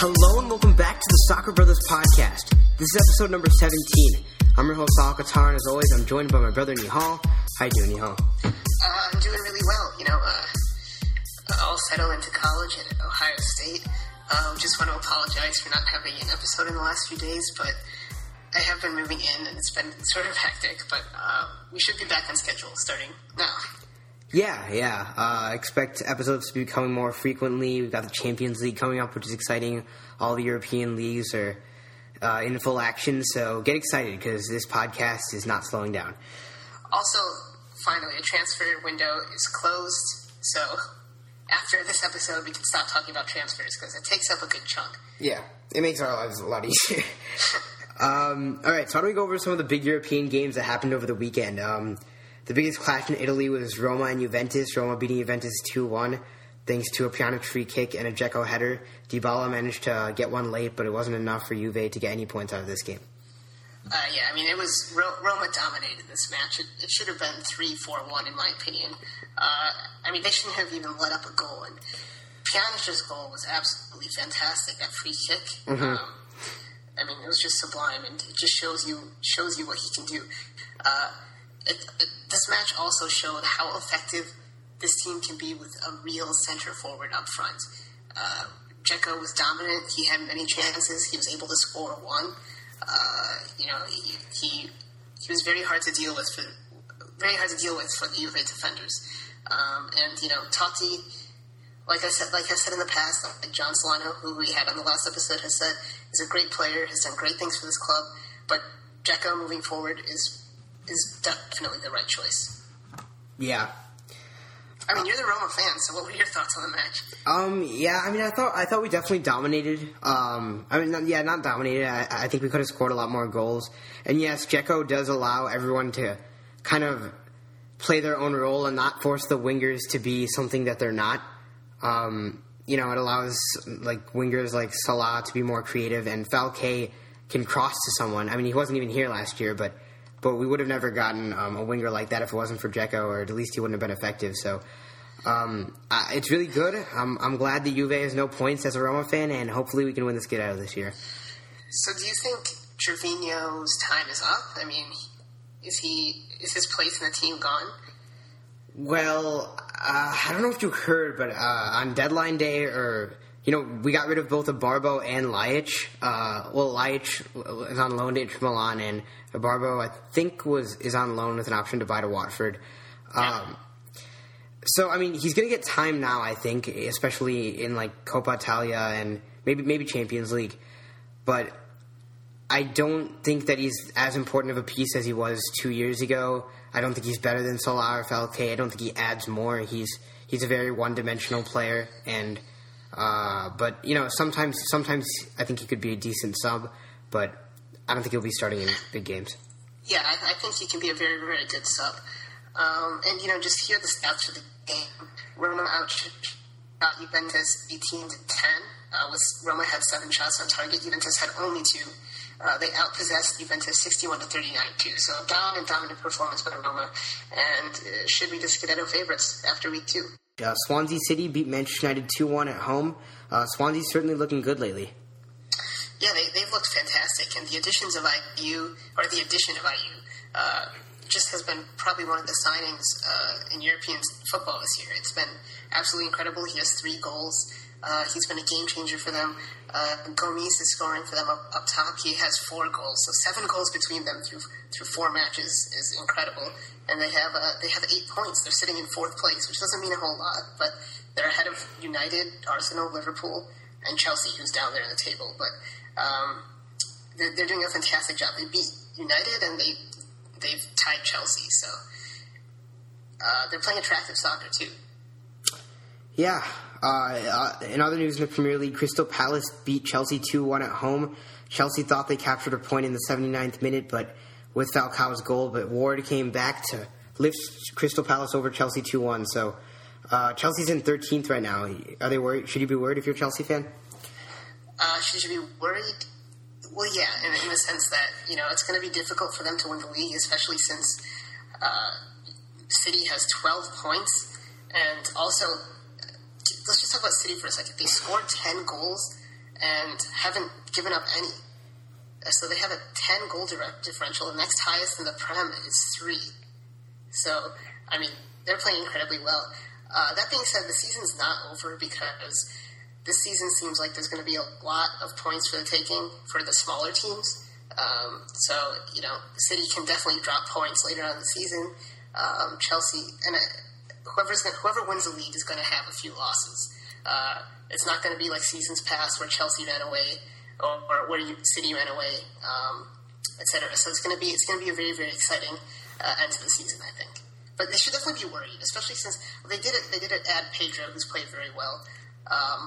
Hello and welcome back to the Soccer Brothers Podcast. This is episode number 17. I'm your host, Alcatar, and as always, I'm joined by my brother, Nihal. How you doing, Nihal? I'm doing really well. I'll settle into college at Ohio State. Just want to apologize for not having an episode in the last few days, but I have been moving in, and it's been sort of hectic, but we should be back on schedule starting now. Yeah. Expect episodes to be coming more frequently. We've got the Champions League coming up, which is exciting. All the European leagues are in full action, so get excited because this podcast is not slowing down. Also, finally, the transfer window is closed, so after this episode, we can stop talking about transfers because it takes up a good chunk. Yeah, it makes our lives a lot easier. All right, so why don't we go over some of the big European games that happened over the weekend? The biggest clash in Italy was Roma and Juventus. Roma beating Juventus 2-1 thanks to a Pjanic free kick and a Dzeko header. Dybala managed to get one late, but it wasn't enough for Juve to get any points out of this game. It was Roma dominated this match. It should have been 3-4-1 in my opinion. They shouldn't have even let up a goal. And Pjanic's goal was absolutely fantastic, that free kick. Mm-hmm. It was just sublime, and it just shows you what he can do. This match also showed how effective this team can be with a real center forward up front. Dzeko was dominant. He had many chances. He was able to score one. He was very hard to deal with for the Juve defenders. Totti, like I said in the past, like John Solano, who we had on the last episode, has said is a great player. Has done great things for this club. But Dzeko moving forward is definitely the right choice. Yeah. You're the Roma fan, so what were your thoughts on the match? I thought we definitely dominated. Not dominated. I think we could have scored a lot more goals. And yes, Dzeko does allow everyone to kind of play their own role and not force the wingers to be something that they're not. It allows wingers like Salah to be more creative, and Falcao can cross to someone. He wasn't even here last year, but we would have never gotten a winger like that if it wasn't for Dzeko, or at least he wouldn't have been effective. So it's really good. I'm glad the Juve has no points as a Roma fan, and hopefully we can win this get out of this year. So do you think Trevino's time is up? Is his place in the team gone? Well, I don't know if you heard, but on deadline day we got rid of both Barbo and Lyich. Lyich is on loan to Inter Milan, and Barbo, I think, is on loan with an option to buy to Watford. He's going to get time now, I think, especially in, Coppa Italia and maybe Champions League. But I don't think that he's as important of a piece as he was 2 years ago. I don't think he's better than Salah or Falcao. I don't think he adds more. He's a very one-dimensional player, and sometimes I think he could be a decent sub, but I don't think he'll be starting in big games. Yeah, I think he can be a very, very good sub. Just hear the stats for the game. Roma outshot Juventus 18-10. Roma had 7 shots on target. Juventus had only 2. They outpossessed Juventus 61-39 too. So a dominant performance by Roma, and should be the Scudetto favorites after week 2. Swansea City beat Manchester United 2-1 at home. Swansea's certainly looking good lately. Yeah, they've looked fantastic, and the addition of IU, just has been probably one of the signings in European football this year. It's been absolutely incredible. He has 3 goals. He's been a game changer for them. Gomes is scoring for them up top. He has 4 goals, so 7 goals between them through 4 matches is incredible. And they have 8 points. They're sitting in 4th place, which doesn't mean a whole lot, but they're ahead of United, Arsenal, Liverpool, and Chelsea, who's down there in the table. But they're doing a fantastic job. They beat United, and they've tied Chelsea, so they're playing attractive soccer too. Yeah. In other news in the Premier League, Crystal Palace beat Chelsea 2-1 at home. Chelsea thought they captured a point in the 79th minute, but with Falcao's goal, but Ward came back to lift Crystal Palace over Chelsea 2-1. So Chelsea's in 13th right now. Are they worried? Should you be worried if you're a Chelsea fan? Should you be worried? Well, yeah, in the sense that it's going to be difficult for them to win the league, especially since City has 12 points, and also. Let's just talk about City for a second. They scored 10 goals and haven't given up any. So they have a 10-goal differential. The next highest in the Prem is 3. So, I mean, they're playing incredibly well. That being said, the season's not over because this season seems like there's going to be a lot of points for the taking for the smaller teams. So, you know, City can definitely drop points later on in the season. Chelsea, and whoever wins the league is going to have a few losses. It's not going to be like seasons past where Chelsea ran away or where City ran away, etc. So it's going to be a very, very exciting end to the season, I think. But they should definitely be worried, especially since they did add Pedro, who's played very well,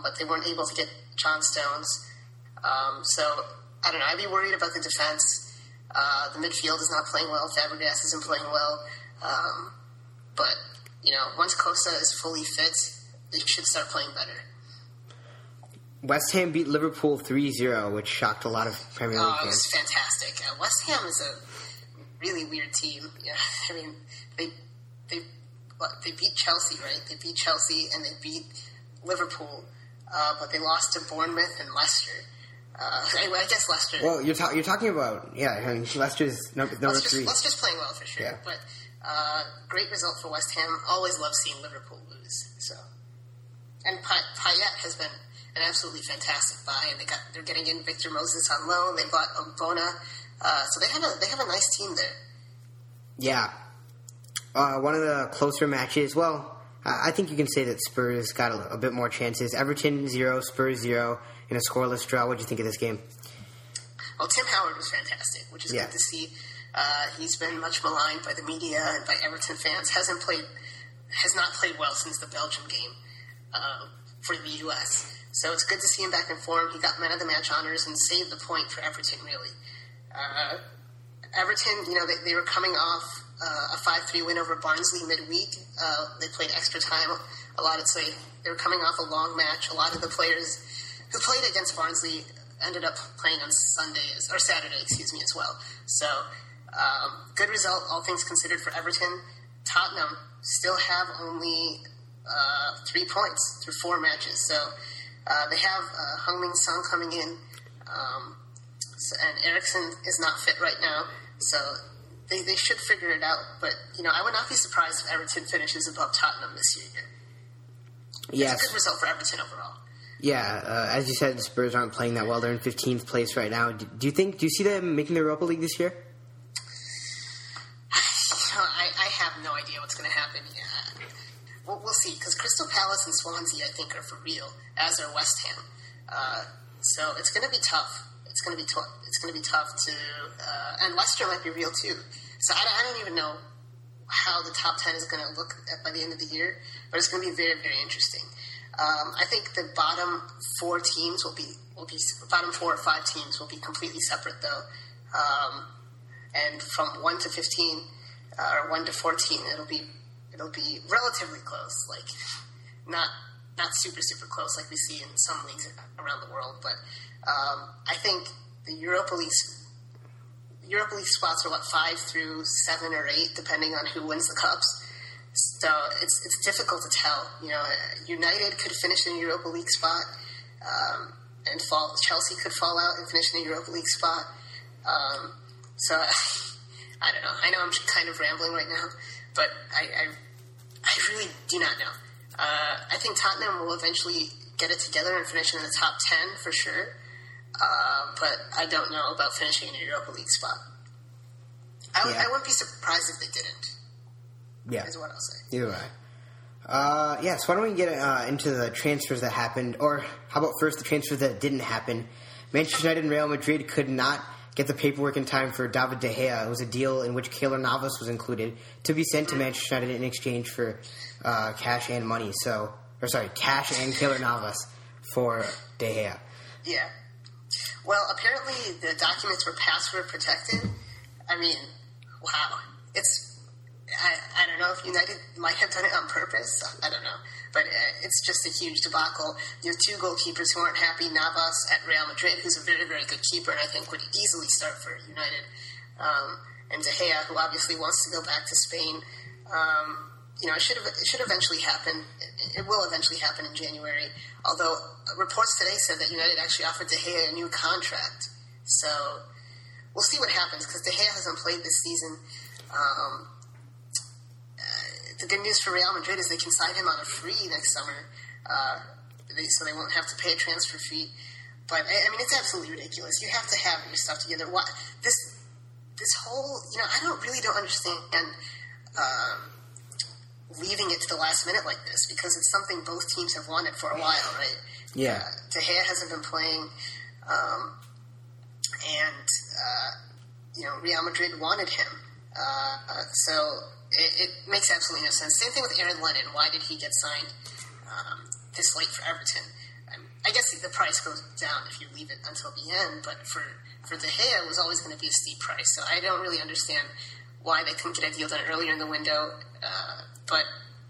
but they weren't able to get John Stones. So I don't know. I'd be worried about the defense. The midfield is not playing well. Fabregas isn't playing well. But you know, once Costa is fully fit, they should start playing better. West Ham beat Liverpool 3-0, which shocked a lot of Premier League fans. Oh, it was fantastic. West Ham is a really weird team. Yeah, I mean, they beat Chelsea, right? They beat Chelsea and they beat Liverpool, but they lost to Bournemouth and Leicester. I guess Leicester. Well, you're talking about, yeah, I mean, Leicester's number 3. Leicester's playing well for sure, yeah. But great result for West Ham. Always love seeing Liverpool lose. So, and Payet has been an absolutely fantastic buy, and they're getting in Victor Moses on loan. They bought Ogbonna, so they have a nice team there. Yeah, one of the closer matches. Well, I think you can say that Spurs got a bit more chances. Everton 0, Spurs 0, in a scoreless draw. What do you think of this game? Well, Tim Howard was fantastic, which is good to see. He's been much maligned by the media and by Everton fans. Has not played well since the Belgium game for the U.S. So it's good to see him back in form. He got man of the match honors and saved the point for Everton, really. Everton, you know, they were coming off a 5-3 win over Barnsley midweek. They played extra time a lot. It's like they were coming off a long match. A lot of the players who played against Barnsley ended up playing on Saturday, as well. So good result, all things considered, for Everton. Tottenham still have only 3 points through 4 matches. So they have Heung-min Son coming in, and Eriksen is not fit right now. So they should figure it out. But, you know, I would not be surprised if Everton finishes above Tottenham this year. Yes. It's a good result for Everton overall. Yeah, as you said, the Spurs aren't playing that well. They're in 15th place right now. Do you see them making the Europa League this year? I have no idea what's going to happen. Yeah. We'll see, because Crystal Palace and Swansea, I think, are for real, as are West Ham. So it's going to be tough. It's going to be tough to, and Leicester might be real too. So I don't even know how the top 10 is going to look at by the end of the year, but it's going to be very, very interesting. I think the bottom 4 or 5 teams will be completely separate though, and from 1 to 15 or 1 to 14, it'll be relatively close, like not super, super close like we see in some leagues around the world. But I think the Europa League spots are 5 through 7 or 8, depending on who wins the cups. So it's difficult to tell. You know, United could finish in a Europa League spot, and fall. Chelsea could fall out and finish in a Europa League spot. So I don't know. I know I'm kind of rambling right now, but I really do not know. I think Tottenham will eventually get it together and finish in the top 10 for sure. But I don't know about finishing in a Europa League spot. I wouldn't be surprised if they didn't. Yeah. Is what I'll say. Either way. So why don't we get into the transfers that happened, or how about first the transfers that didn't happen. Manchester United and Real Madrid could not get the paperwork in time for David De Gea. It was a deal in which Keylor Navas was included to be sent to Manchester United in exchange for cash and money. Cash and Keylor Navas for De Gea. Yeah. Well, apparently the documents were password protected. I mean, wow. I don't know if United might have done it on purpose. I don't know. But it's just a huge debacle. You have 2 goalkeepers who aren't happy. Navas at Real Madrid, who's a very, very good keeper, and I think would easily start for United. And De Gea, who obviously wants to go back to Spain. you know, it should eventually happen. It will eventually happen in January. Although reports today said that United actually offered De Gea a new contract. So we'll see what happens because De Gea hasn't played this season. The good news for Real Madrid is they can sign him on a free next summer, so they won't have to pay a transfer fee. But I mean, it's absolutely ridiculous. You have to have your stuff together. Why, this whole, you know, I don't understand leaving it to the last minute like this, because it's something both teams have wanted for a while, right? Yeah. De Gea hasn't been playing, and you know, Real Madrid wanted him, so it makes absolutely no sense. Same thing with Aaron Lennon. Why did he get signed this late for Everton? I guess the price goes down if you leave it until the end, but for De Gea, it was always going to be a steep price. So I don't really understand why they couldn't get a deal done earlier in the window. But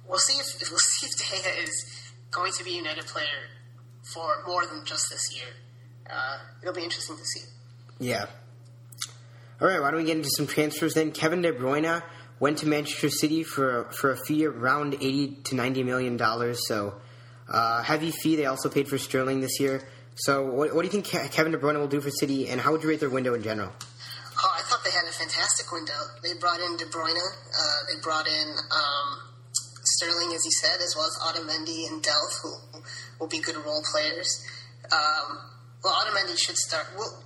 we'll see if De Gea is going to be a United player for more than just this year. It'll be interesting to see. Yeah. All right. Why don't we get into some transfers then? Kevin De Bruyne went to Manchester City for a fee around $80 to $90 million. So. Heavy fee they also paid for Sterling this year. So what do you think Kevin De Bruyne will do for City, and how would you rate their window in general? Oh, I thought they had a fantastic window. They brought in De Bruyne. They brought in Sterling, as you said, as well as Otamendi and Delph, who will be good role players. Well, Otamendi should start. Well,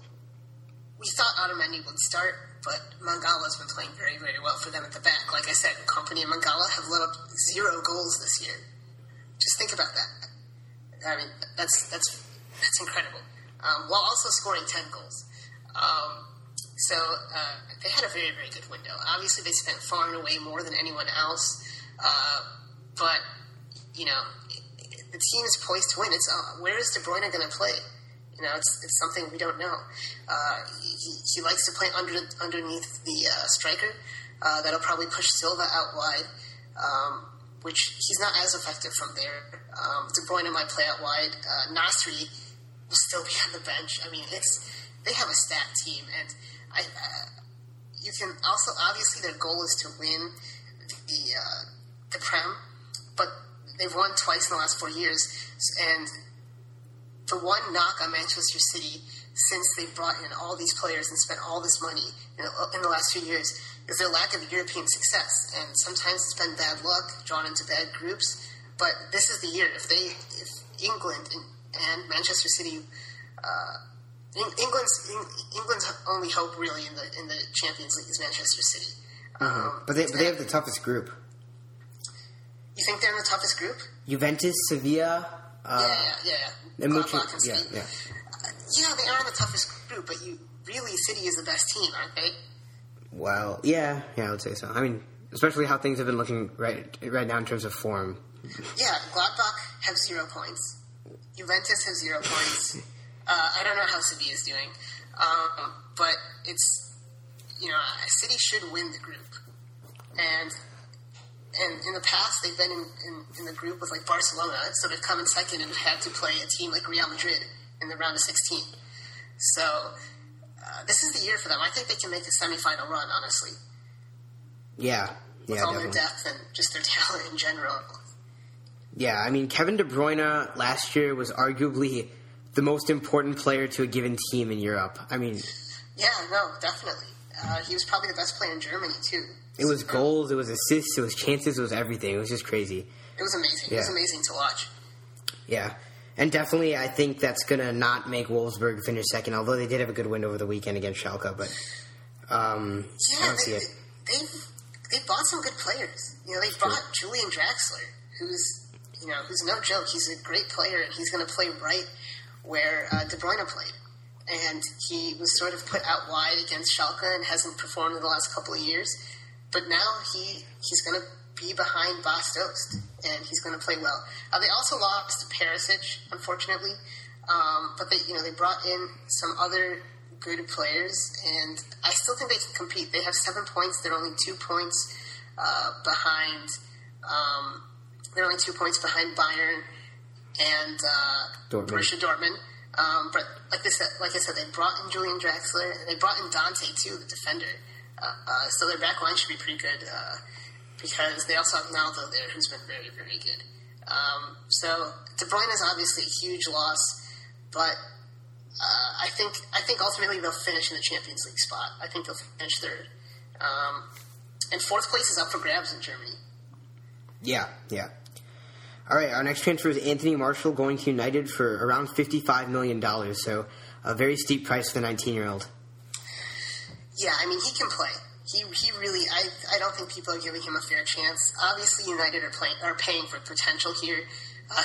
we thought Otamendi would start, but Mangala's been playing very, very well for them at the back. Like I said, Kompany and Mangala have let up 0 goals this year. Just think about that. I mean, that's incredible. While also scoring 10 goals, so they had a very, very good window. Obviously, they spent far and away more than anyone else. But you know, the team is poised to win. It's where is De Bruyne going to play? You know, it's something we don't know. He likes to play underneath the striker. That'll probably push Silva out wide. Which he's not as effective from there. De Bruyne might play out wide. Nasri will still be on the bench. I mean, they have a stacked team, and you can also obviously their goal is to win the Prem, but they've won twice in the last 4 years. And the one knock on Manchester City since they brought in all these players and spent all this money in the last few years is their lack of European success. And sometimes it's been bad luck, drawn into bad groups. But this is the year. If England and Manchester City, England's only hope really in the Champions League is Manchester City. Mm-hmm. But they have the toughest group. You think they're in the toughest group? Juventus, Sevilla. Yeah. And Gladbach and City. Yeah. Yeah, they are in the toughest group, but City is the best team, aren't they? Well, yeah, I would say so. I mean, especially how things have been looking right now in terms of form. Yeah, Gladbach have 0 points. Juventus have 0 points. I don't know how Sevilla is doing, but it's, you know, City should win the group. And in the past, they've been in the group with, like, Barcelona, so they've come in second and had to play a team like Real Madrid in the round of 16. So this is the year for them. I think they can make a semifinal run, honestly. Yeah, with all definitely. Their depth and just their talent in general. Yeah, I mean, Kevin De Bruyne last year was arguably the most important player to a given team in Europe. I mean... Yeah, no, definitely. He was probably the best player in Germany, too. It was goals, it was assists, it was chances, it was everything. It was just crazy. It was amazing. Yeah. It was amazing to watch. Yeah. And definitely, I think that's going to not make Wolfsburg finish second, although they did have a good win over the weekend against Schalke, but I don't see it. They bought some good players. You know, they bought Julian Draxler, who's no joke. He's a great player, and he's going to play right where De Bruyne played. And he was sort of put out wide against Schalke and hasn't performed in the last couple of years. But now he's going to be behind Bas Dost, and he's going to play well. They also lost to Perisic, unfortunately, but they brought in some other good players, and I still think they can compete. They have 7 points. They're only 2 points behind. They're only 2 points behind Bayern and Borussia Dortmund. But like I said, they brought in Julian Draxler, and they brought in Dante too, the defender. So their back line should be pretty good. because they also have Naldo there, who's been very, very good. So De Bruyne is obviously a huge loss, but I think ultimately they'll finish in the Champions League spot. I think they'll finish third. And fourth place is up for grabs in Germany. Yeah, yeah. All right, our next transfer is Anthony Martial going to United for around $55 million, so a very steep price for the 19-year-old. Yeah, I mean, he can play. He really – I don't think people are giving him a fair chance. Obviously, United are paying for potential here.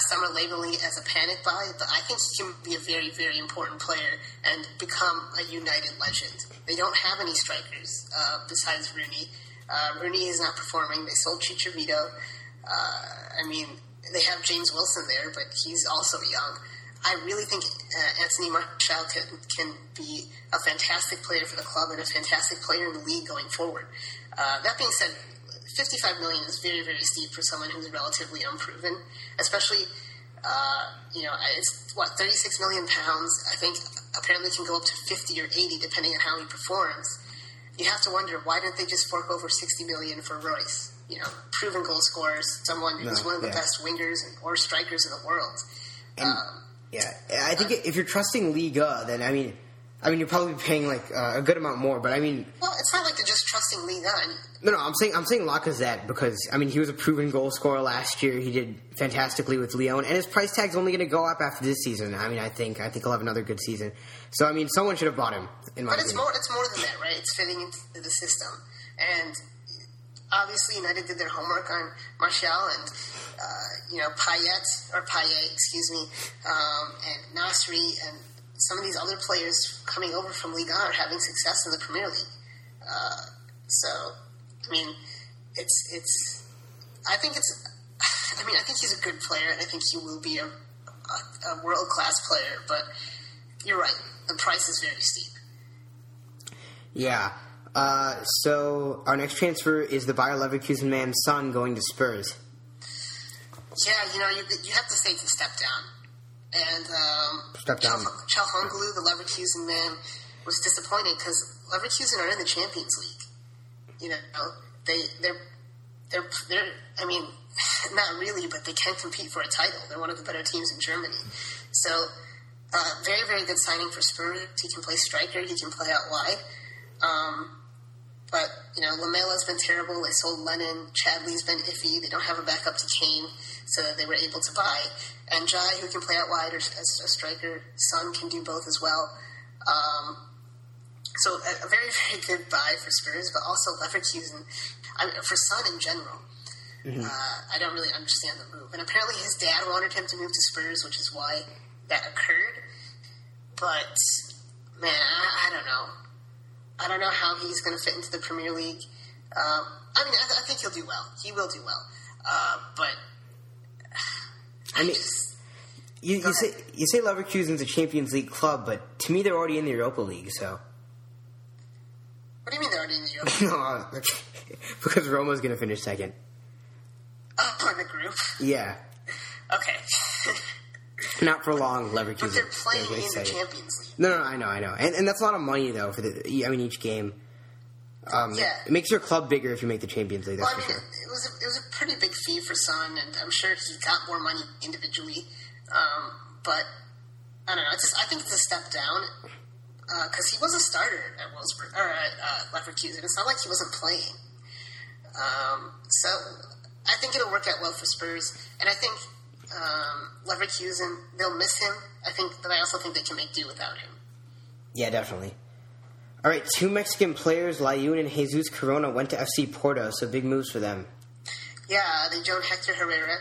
Some are labeling it as a panic buy, but I think he can be a very, very important player and become a United legend. They don't have any strikers besides Rooney. Rooney is not performing. They sold Chicharito. I mean, they have James Wilson there, but he's also young. I really think Anthony Martial can be a fantastic player for the club and a fantastic player in the league going forward. That being said, $55 million is very, very steep for someone who's relatively unproven, especially, it's, £36 million, I think, apparently can go up to 50 or 80, depending on how he performs. You have to wonder, why didn't they just fork over $60 million for Royce? You know, proven goal scorers, someone who's one of the best wingers or strikers in the world. And, I think if you're trusting Liga, then, I mean, you're probably paying, a good amount more, but, I mean... Well, it's not like they're just trusting Liga. No, I'm saying Lacazette because, I mean, he was a proven goal scorer last year. He did fantastically with Lyon, and his price tag's only going to go up after this season. I mean, I think he'll have another good season. So, I mean, someone should have bought him, in my opinion. But it's more than that, right? It's fitting into the system. And, obviously, United did their homework on Martial and, Payet, and Nasri and... Some of these other players coming over from Ligue 1 are having success in the Premier League. I think he's a good player, and I think he will be a world-class player, but you're right. The price is very steep. Yeah. So our next transfer is the Bayer Leverkusen man, Son, going to Spurs. Yeah, you have to take the step down. And Çalhanoğlu, the Leverkusen man, was disappointed because Leverkusen are in the Champions League. You know, they're not really, but they can compete for a title. They're one of the better teams in Germany. So, very, very good signing for Spurs. He can play striker. He can play out wide. But, Lamela's been terrible. They sold Lennon. Chadley's been iffy. They don't have a backup to Kane, so that they were able to buy. And Jai, who can play out wide as a striker, Son can do both as well. So a very, very good buy for Spurs, but also Leverkusen. For Son in general, I don't really understand the move. And apparently his dad wanted him to move to Spurs, which is why that occurred. But, man, I don't know. I don't know how he's going to fit into the Premier League. I think he'll do well. He will do well. You say Leverkusen's a Champions League club, but to me they're already in the Europa League, so... What do you mean they're already in the Europa League? No, because Roma's going to finish second. In the group? Yeah. Okay. Not for long, Leverkusen. But they're playing in the Champions League. No, I know. And that's a lot of money, though, for each game. It makes your club bigger if you make the Champions League, for sure. It was a pretty big fee for Son, and I'm sure he got more money individually. But, I don't know, I think it's a step down, because he was a starter at Wolfsburg, or at Leverkusen. It's not like he wasn't playing. So, I think it'll work out well for Spurs, and I think... Leverkusen, they'll miss him. I also think they can make do without him. Yeah, definitely. All right, two Mexican players, Lyich and Jesus Corona, went to FC Porto, so big moves for them. Yeah, they joined Hector Herrera.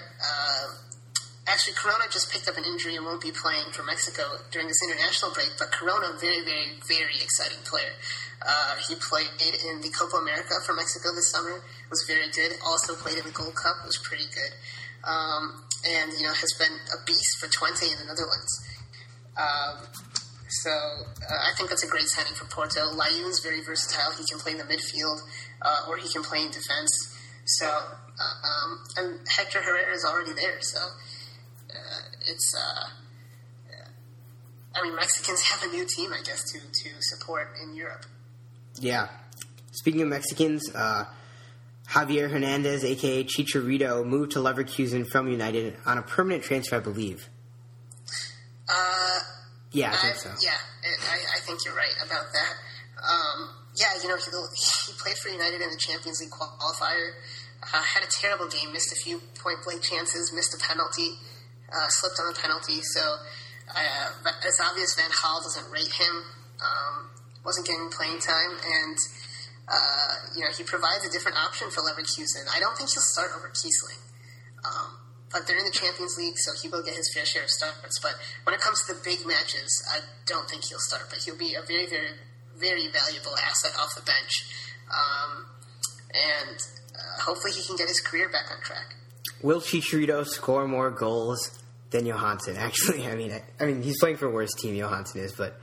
Actually, Corona just picked up an injury and won't be playing for Mexico during this international break, but Corona, very, very, very exciting player. He played in the Copa America for Mexico this summer, was very good. Also played in the Gold Cup, was pretty good. And, has been a beast for Twente in the Netherlands. I think that's a great signing for Porto. Lyich is very versatile. He can play in the midfield or he can play in defense. So, and Hector Herrera is already there. So, Mexicans have a new team, I guess, to support in Europe. Yeah. Speaking of Mexicans, Javier Hernandez, a.k.a. Chicharito, moved to Leverkusen from United on a permanent transfer, I believe. Yeah, I think so. Yeah, I think you're right about that. He played for United in the Champions League qualifier, had a terrible game, missed a few point-blank chances, missed a penalty, slipped on the penalty. So it's obvious Van Gaal doesn't rate him, wasn't getting playing time, and he provides a different option for Leverkusen. I don't think he'll start over Kiesling. But they're in the Champions League, so he will get his fair share of starts. But when it comes to the big matches, I don't think he'll start. But he'll be a very, very, very valuable asset off the bench. Hopefully he can get his career back on track. Will Chicharito score more goals than Johansson? Actually, I mean, he's playing for a worse team, Johansson is, but...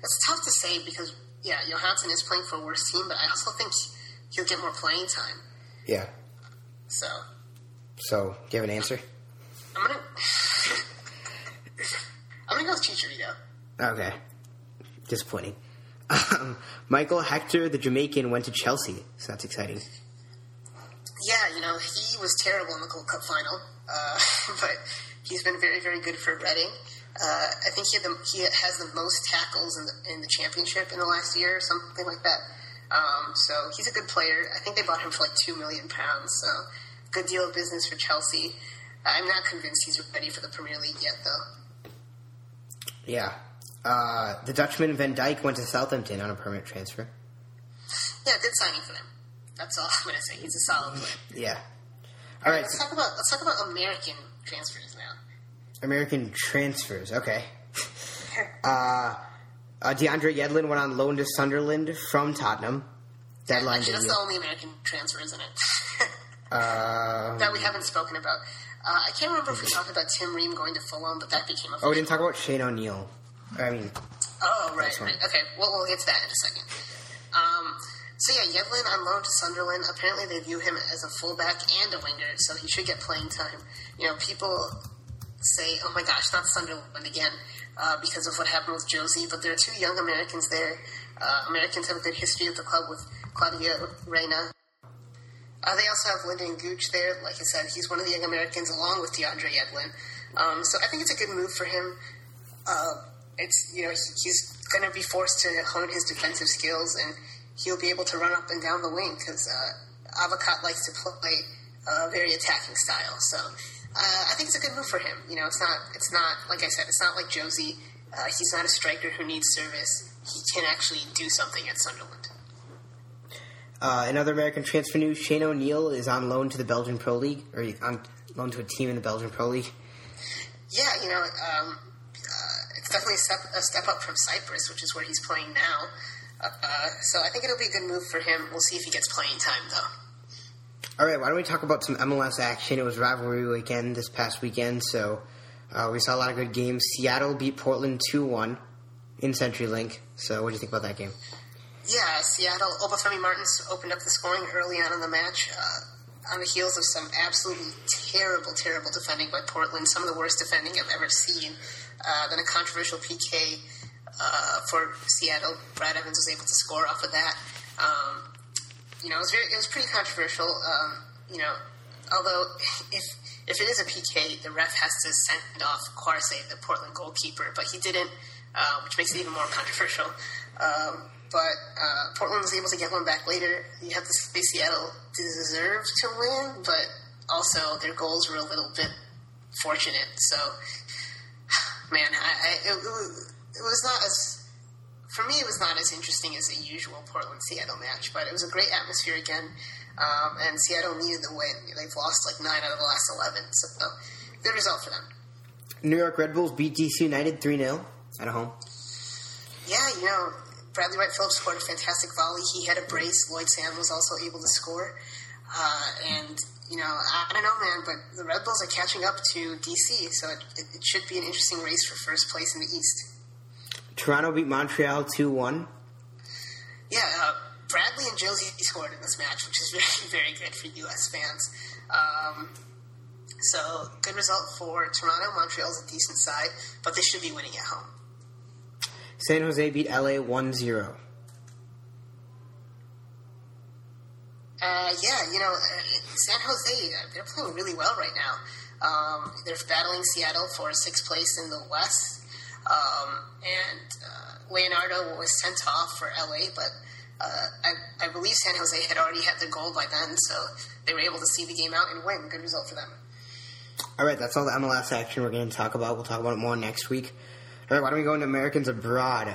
It's tough to say because, yeah, Johansson is playing for a worse team, but I also think he'll get more playing time. Yeah. So, do you have an answer? I'm gonna go with Chicharito. Okay. Disappointing. Michael Hector, the Jamaican, went to Chelsea, so that's exciting. Yeah, he was terrible in the Gold Cup final, but he's been very, very good for Reading. I think he has the most tackles in the championship in the last year or something like that. So he's a good player. I think they bought him for like £2 million, so... Good deal of business for Chelsea. I'm not convinced he's ready for the Premier League yet, though. Yeah. The Dutchman Van Dijk went to Southampton on a permanent transfer. Yeah, good signing for them. That's all I'm going to say. He's a solid player. Yeah. All right. Let's talk about American transfers now. American transfers. Okay. DeAndre Yedlin went on loan to Sunderland from Tottenham. Deadline. Actually, that's the only American transfer, isn't it? That we haven't spoken about. I can't remember if we talked about Tim Ream going to Fulham, but that became a... Oh, we didn't talk about Shane O'Neill. Oh, right. Okay, we'll get to that in a second. Yedlin on loan to Sunderland. Apparently they view him as a fullback and a winger, so he should get playing time. People say, oh my gosh, not Sunderland again, because of what happened with Josie, but there are two young Americans there. Americans have a good history at the club with Claudio Reyna. They also have Lyndon Gooch there. Like I said, he's one of the young Americans along with DeAndre Yedlin. So I think it's a good move for him. He's going to be forced to hone his defensive skills, and he'll be able to run up and down the wing because Avocado likes to play a very attacking style. So I think it's a good move for him. It's not like I said, it's not like Josie. He's not a striker who needs service. He can actually do something at Sunderland. Another American transfer news, Shane O'Neill is on loan to the Belgian Pro League, or on loan to a team in the Belgian Pro League. Yeah, it's definitely a step up from Cyprus, which is where he's playing now. So I think it'll be a good move for him. We'll see if he gets playing time, though. All right, why don't we talk about some MLS action? It was rivalry weekend this past weekend, so we saw a lot of good games. Seattle beat Portland 2-1 in CenturyLink. So what do you think about that game? Yeah, Seattle, Obafemi Martins opened up the scoring early on in the match on the heels of some absolutely terrible, terrible defending by Portland, some of the worst defending I've ever seen. Then a controversial PK for Seattle. Brad Evans was able to score off of that. It was pretty controversial. Although if it is a PK, the ref has to send off Quarse, the Portland goalkeeper, but he didn't, which makes it even more controversial. But Portland was able to get one back later. You have to say Seattle deserved to win, but also their goals were a little bit fortunate. So, man, it was not as interesting as the usual Portland-Seattle match, but it was a great atmosphere again, and Seattle needed the win. They've lost 9 out of the last 11, so good result for them. New York Red Bulls beat DC United 3-0 at home. Yeah, Bradley Wright Phillips scored a fantastic volley. He had a brace. Lloyd Sam was also able to score. I don't know, man, but the Red Bulls are catching up to DC, so it should be an interesting race for first place in the East. Toronto beat Montreal 2-1. Yeah, Bradley and Josie scored in this match, which is very, very good for U.S. fans. So good result for Toronto. Montreal's a decent side, but they should be winning at home. San Jose beat LA 1-0. San Jose, they're playing really well right now. They're battling Seattle for sixth place in the West. Leonardo was sent off for LA, but I believe San Jose had already had their goal by then, so they were able to see the game out and win. Good result for them. All right, that's all the MLS action we're going to talk about. We'll talk about it more next week. All right, why don't we go into Americans abroad?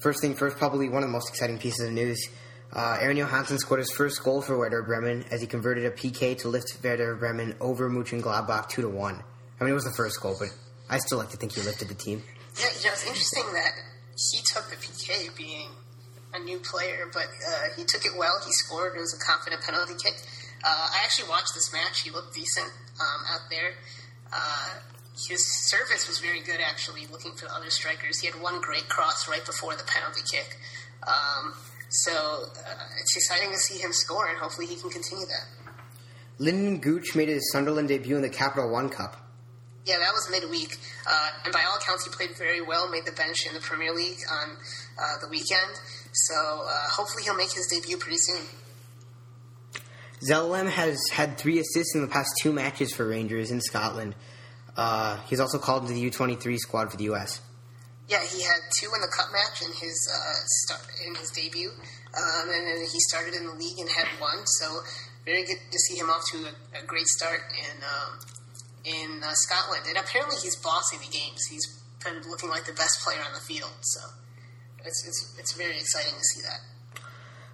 First thing first, probably one of the most exciting pieces of news. Aaron Johansson scored his first goal for Werder Bremen as he converted a PK to lift Werder Bremen over Mönchengladbach 2-1. I mean, it was the first goal, but I still like to think he lifted the team. Yeah, it's interesting that he took the PK being a new player, but he took it well. He scored. It was a confident penalty kick. I actually watched this match. He looked decent out there. His service was very good, actually, looking for the other strikers. He had one great cross right before the penalty kick. So it's exciting to see him score, and hopefully he can continue that. Lyndon Gooch made his Sunderland debut in the Capital One Cup. Yeah, that was midweek. And by all accounts, he played very well, made the bench in the Premier League on the weekend. So hopefully he'll make his debut pretty soon. Zellem has had 3 assists in the past 2 matches for Rangers in Scotland. He's also called into the U23 squad for the U.S. Yeah, he had 2 in the cup match in his debut, and then he started in the league and had 1. So very good to see him off to a great start in Scotland. And apparently he's bossing the games. He's been looking like the best player on the field. So it's very exciting to see that.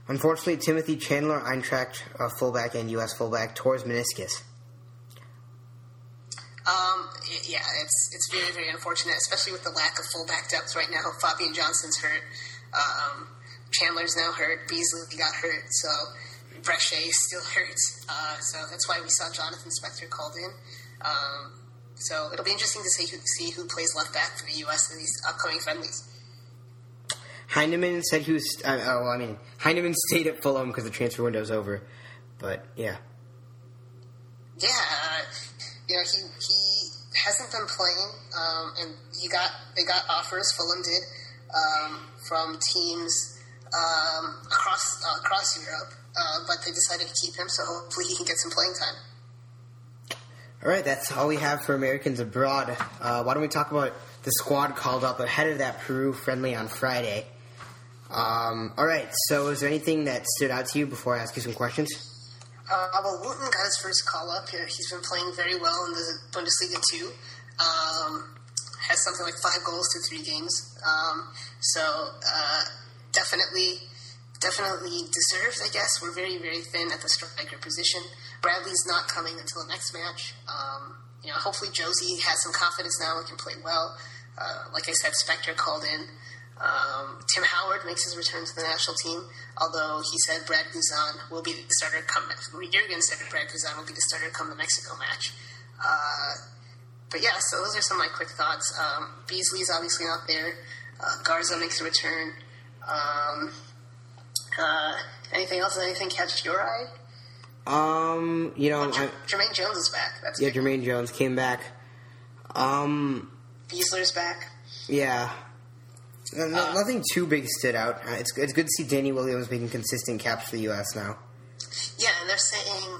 Unfortunately, Timothy Chandler, Eintracht fullback and U.S. fullback, tore his meniscus. It's very, very unfortunate, especially with the lack of fullback depth right now. Fabian Johnson's hurt. Chandler's now hurt. Beasley got hurt. So Brechet still hurt. So that's why we saw Jonathan Spector called in. So it'll be interesting to see who plays left back for the U.S. in these upcoming friendlies. Heinemann said he was... Heinemann stayed at Fulham because the transfer window's over. But, yeah. Yeah, he hasn't been playing, and they got offers, Fulham did, from teams across Europe, but they decided to keep him, so hopefully he can get some playing time. All right, that's all we have for Americans abroad. Why don't we talk about the squad called up ahead of that Peru friendly on Friday. All right, so is there anything that stood out to you before I ask you some questions? Well, Wooten got his first call-up. He's been playing very well in the Bundesliga too. Has something like 5 goals through 3 games. Definitely deserved, I guess. We're very, very thin at the striker position. Bradley's not coming until the next match. Hopefully Josie has some confidence now and can play well. Like I said, Spector called in. Tim Howard makes his return to the national team, although he said Brad Guzan will be the starter come... Jurgen said Brad Guzan will be the starter come the Mexico match. So those are some of my quick thoughts. Beasley's obviously not there. Garza makes a return. Anything else? Anything catch your eye? Jermaine Jones is back. That's yeah, Jermaine one. Jones came back. Beasler's back. Yeah. Nothing too big stood out. It's good to see Danny Williams making consistent caps for the U.S. now. Yeah, and they're saying,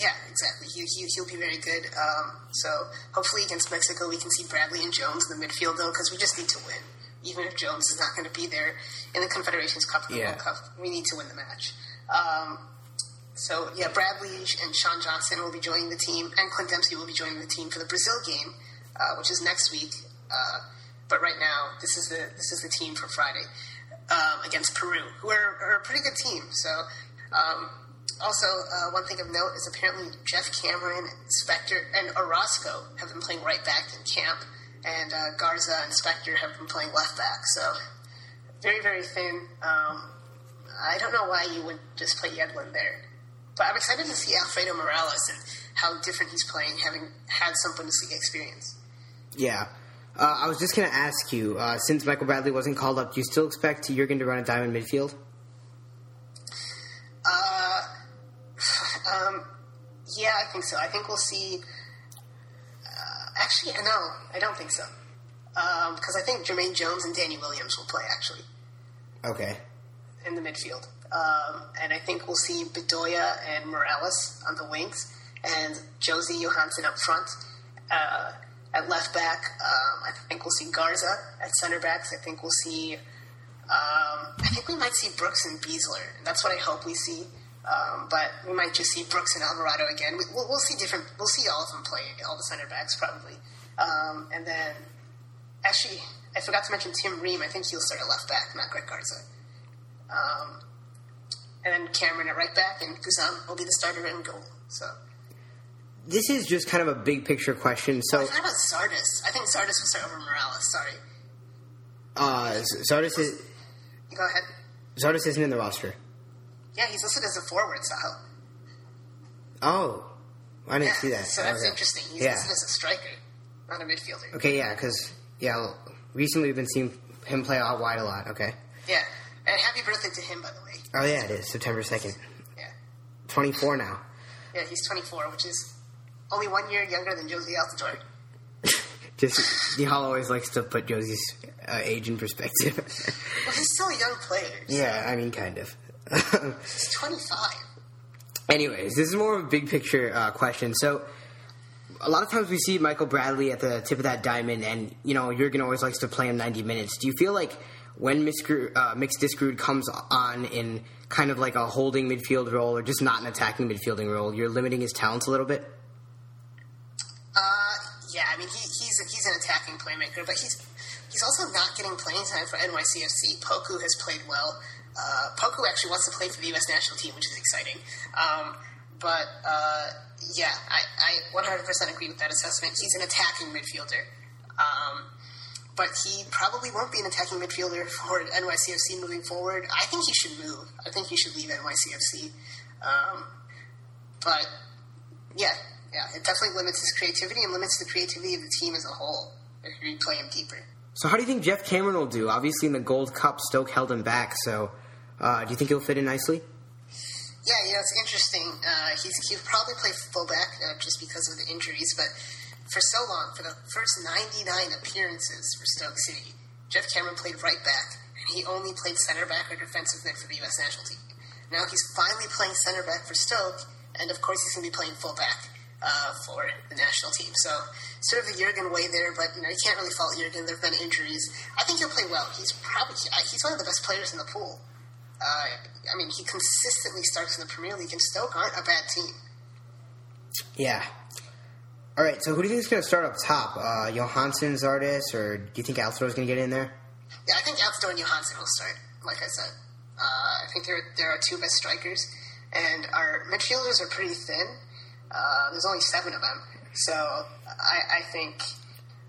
yeah, exactly. He'll be very good. So hopefully against Mexico we can see Bradley and Jones in the midfield, though, because we just need to win. Even if Jones is not going to be there in the Confederations Cup, the World Cup, we need to win the match. Bradley and Sean Johnson will be joining the team, and Clint Dempsey will be joining the team for the Brazil game, which is next week. But right now, this is the team for Friday against Peru, who are a pretty good team. So, one thing of note is apparently Jeff Cameron, Spector, and Orozco have been playing right back in camp, and Garza and Spector have been playing left back. So, very, very thin. I don't know why you would just play Yedlin there. But I'm excited to see Alfredo Morales and how different he's playing, having had some Bundesliga experience. Yeah. I was just going to ask you, since Michael Bradley wasn't called up, do you still expect Jurgen to run a diamond midfield? Yeah, I think so. I think we'll see... actually, no, I don't think so. Because I think Jermaine Jones and Danny Williams will play, actually. Okay. in the midfield. And I think we'll see Bedoya and Morales on the wings and Josie Johansson up front. At left back, I think we'll see Garza. At center backs, I think we'll see... I think we might see Brooks and Beasler. That's what I hope we see. But we might just see Brooks and Alvarado again. We'll see different. We'll see all of them play, all the center backs probably. And then, actually, I forgot to mention Tim Ream. I think he'll start at left back, not Greg Garza. And then Cameron at right back, and Kuzan will be the starter in goal. So this is just kind of a big picture question. So how about Sardis? I think Sardis will start over Morales. Sorry. Sardis is. Go ahead. Sardis isn't in the roster. Yeah, he's listed as a forward, Sahil. Oh, I didn't see that. So that's interesting. He's listed as a striker, not a midfielder. Okay, yeah, because recently we've been seeing him play out wide a lot. Okay. Yeah, and happy birthday to him, by the way. Oh yeah, it is September 2nd. Yeah. 24 now. Yeah, he's 24, which is only 1 year younger than Josie Altidore. Just Nihal always likes to put Josie's age in perspective. Well, he's still a young player. So. Yeah, I mean, kind of. He's 25. Anyways, this is more of a big picture question. So, a lot of times we see Michael Bradley at the tip of that diamond, and Jurgen always likes to play him 90 minutes. Do you feel like when Mix Discrude comes on in kind of like a holding midfield role or just not an attacking midfielding role, you're limiting his talents a little bit? Yeah, I mean, he's an attacking playmaker, but he's also not getting playing time for NYCFC. Poku has played well. Poku actually wants to play for the U.S. national team, which is exciting. Yeah, I 100% agree with that assessment. He's an attacking midfielder. But he probably won't be an attacking midfielder for NYCFC moving forward. I think he should move. I think he should leave NYCFC. But, yeah, it definitely limits his creativity and limits the creativity of the team as a whole if you play him deeper. So how do you think Jeff Cameron will do? Obviously, in the Gold Cup, Stoke held him back, so do you think he'll fit in nicely? Yeah, it's interesting. He'll probably play fullback just because of the injuries, but for so long, for the first 99 appearances for Stoke City, Jeff Cameron played right back, and he only played center back or defensive mid for the U.S. national team. Now he's finally playing center back for Stoke, and of course he's going to be playing fullback for the national team. So sort of the Jurgen way there, but you can't really fault Jurgen. There have been injuries. I think he'll play well. He's one of the best players in the pool. I mean, he consistently starts in the Premier League, and Stoke aren't a bad team. Yeah. All right, so who do you think is going to start up top? Johansson, Zardes, or do you think Altidore is going to get in there? Yeah, I think Altidore and Johansson will start, like I said. I think there are two best strikers, and our midfielders are pretty thin. There's only 7 of them, so I think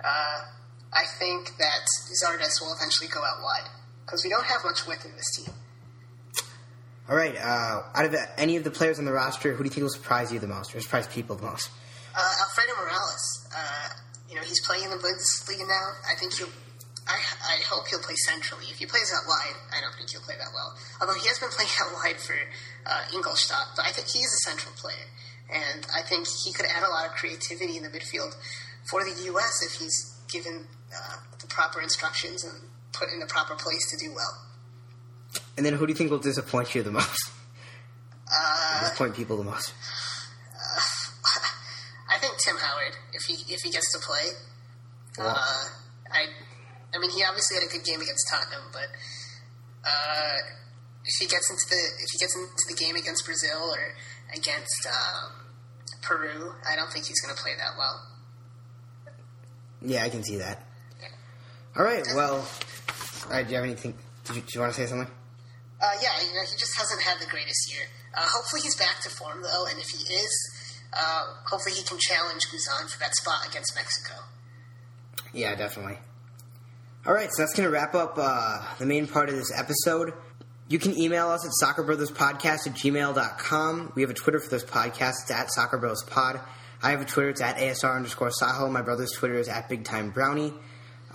that Zardes will eventually go out wide because we don't have much width in this team. All right, out of any of the players on the roster, who do you think will surprise you the most, or surprise people the most? Alfredo Morales. He's playing in the Bundesliga now. I think I hope he'll play centrally. If he plays out wide, I don't think he'll play that well. Although he has been playing out wide for Ingolstadt, but I think he's a central player. And I think he could add a lot of creativity in the midfield for the U.S. if he's given the proper instructions and put in the proper place to do well. And then who do you think will disappoint you the most? Disappoint people the most? I think Tim Howard, if he gets to play. Wow. I mean, he obviously had a good game against Tottenham, but if he gets into the game against Brazil or against Peru, I don't think he's going to play that well. Yeah, I can see that. Yeah. All right, do you have anything? Do you want to say something? He just hasn't had the greatest year. Hopefully he's back to form, though, and if he is, hopefully he can challenge Guzan for that spot against Mexico. Yeah, definitely. All right, so that's going to wrap up the main part of this episode. You can email us at soccerbrotherspodcast@gmail.com. We have a Twitter for this podcast. It's at soccerbrotherspod. I have a Twitter. It's at ASR_Saho. My brother's Twitter is at BigTimeBrownie.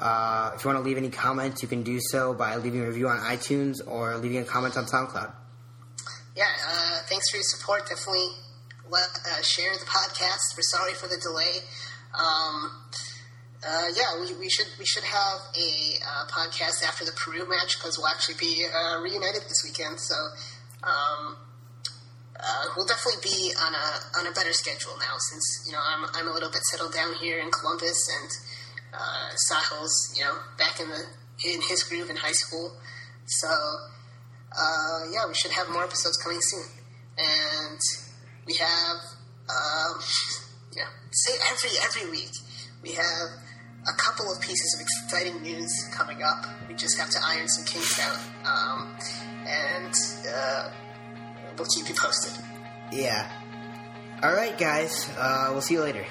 If you want to leave any comments, you can do so by leaving a review on iTunes or leaving a comment on SoundCloud. Yeah, thanks for your support. Definitely share the podcast. We're sorry for the delay. We should have a podcast after the Peru match because we'll actually be reunited this weekend. So we'll definitely be on a better schedule now since I'm a little bit settled down here in Columbus, and Sahil's back in his groove in high school. So we should have more episodes coming soon, and we have every week we have a couple of pieces of exciting news coming up. We just have to iron some kinks out, and we'll keep you posted. Yeah. All right, guys. We'll see you later.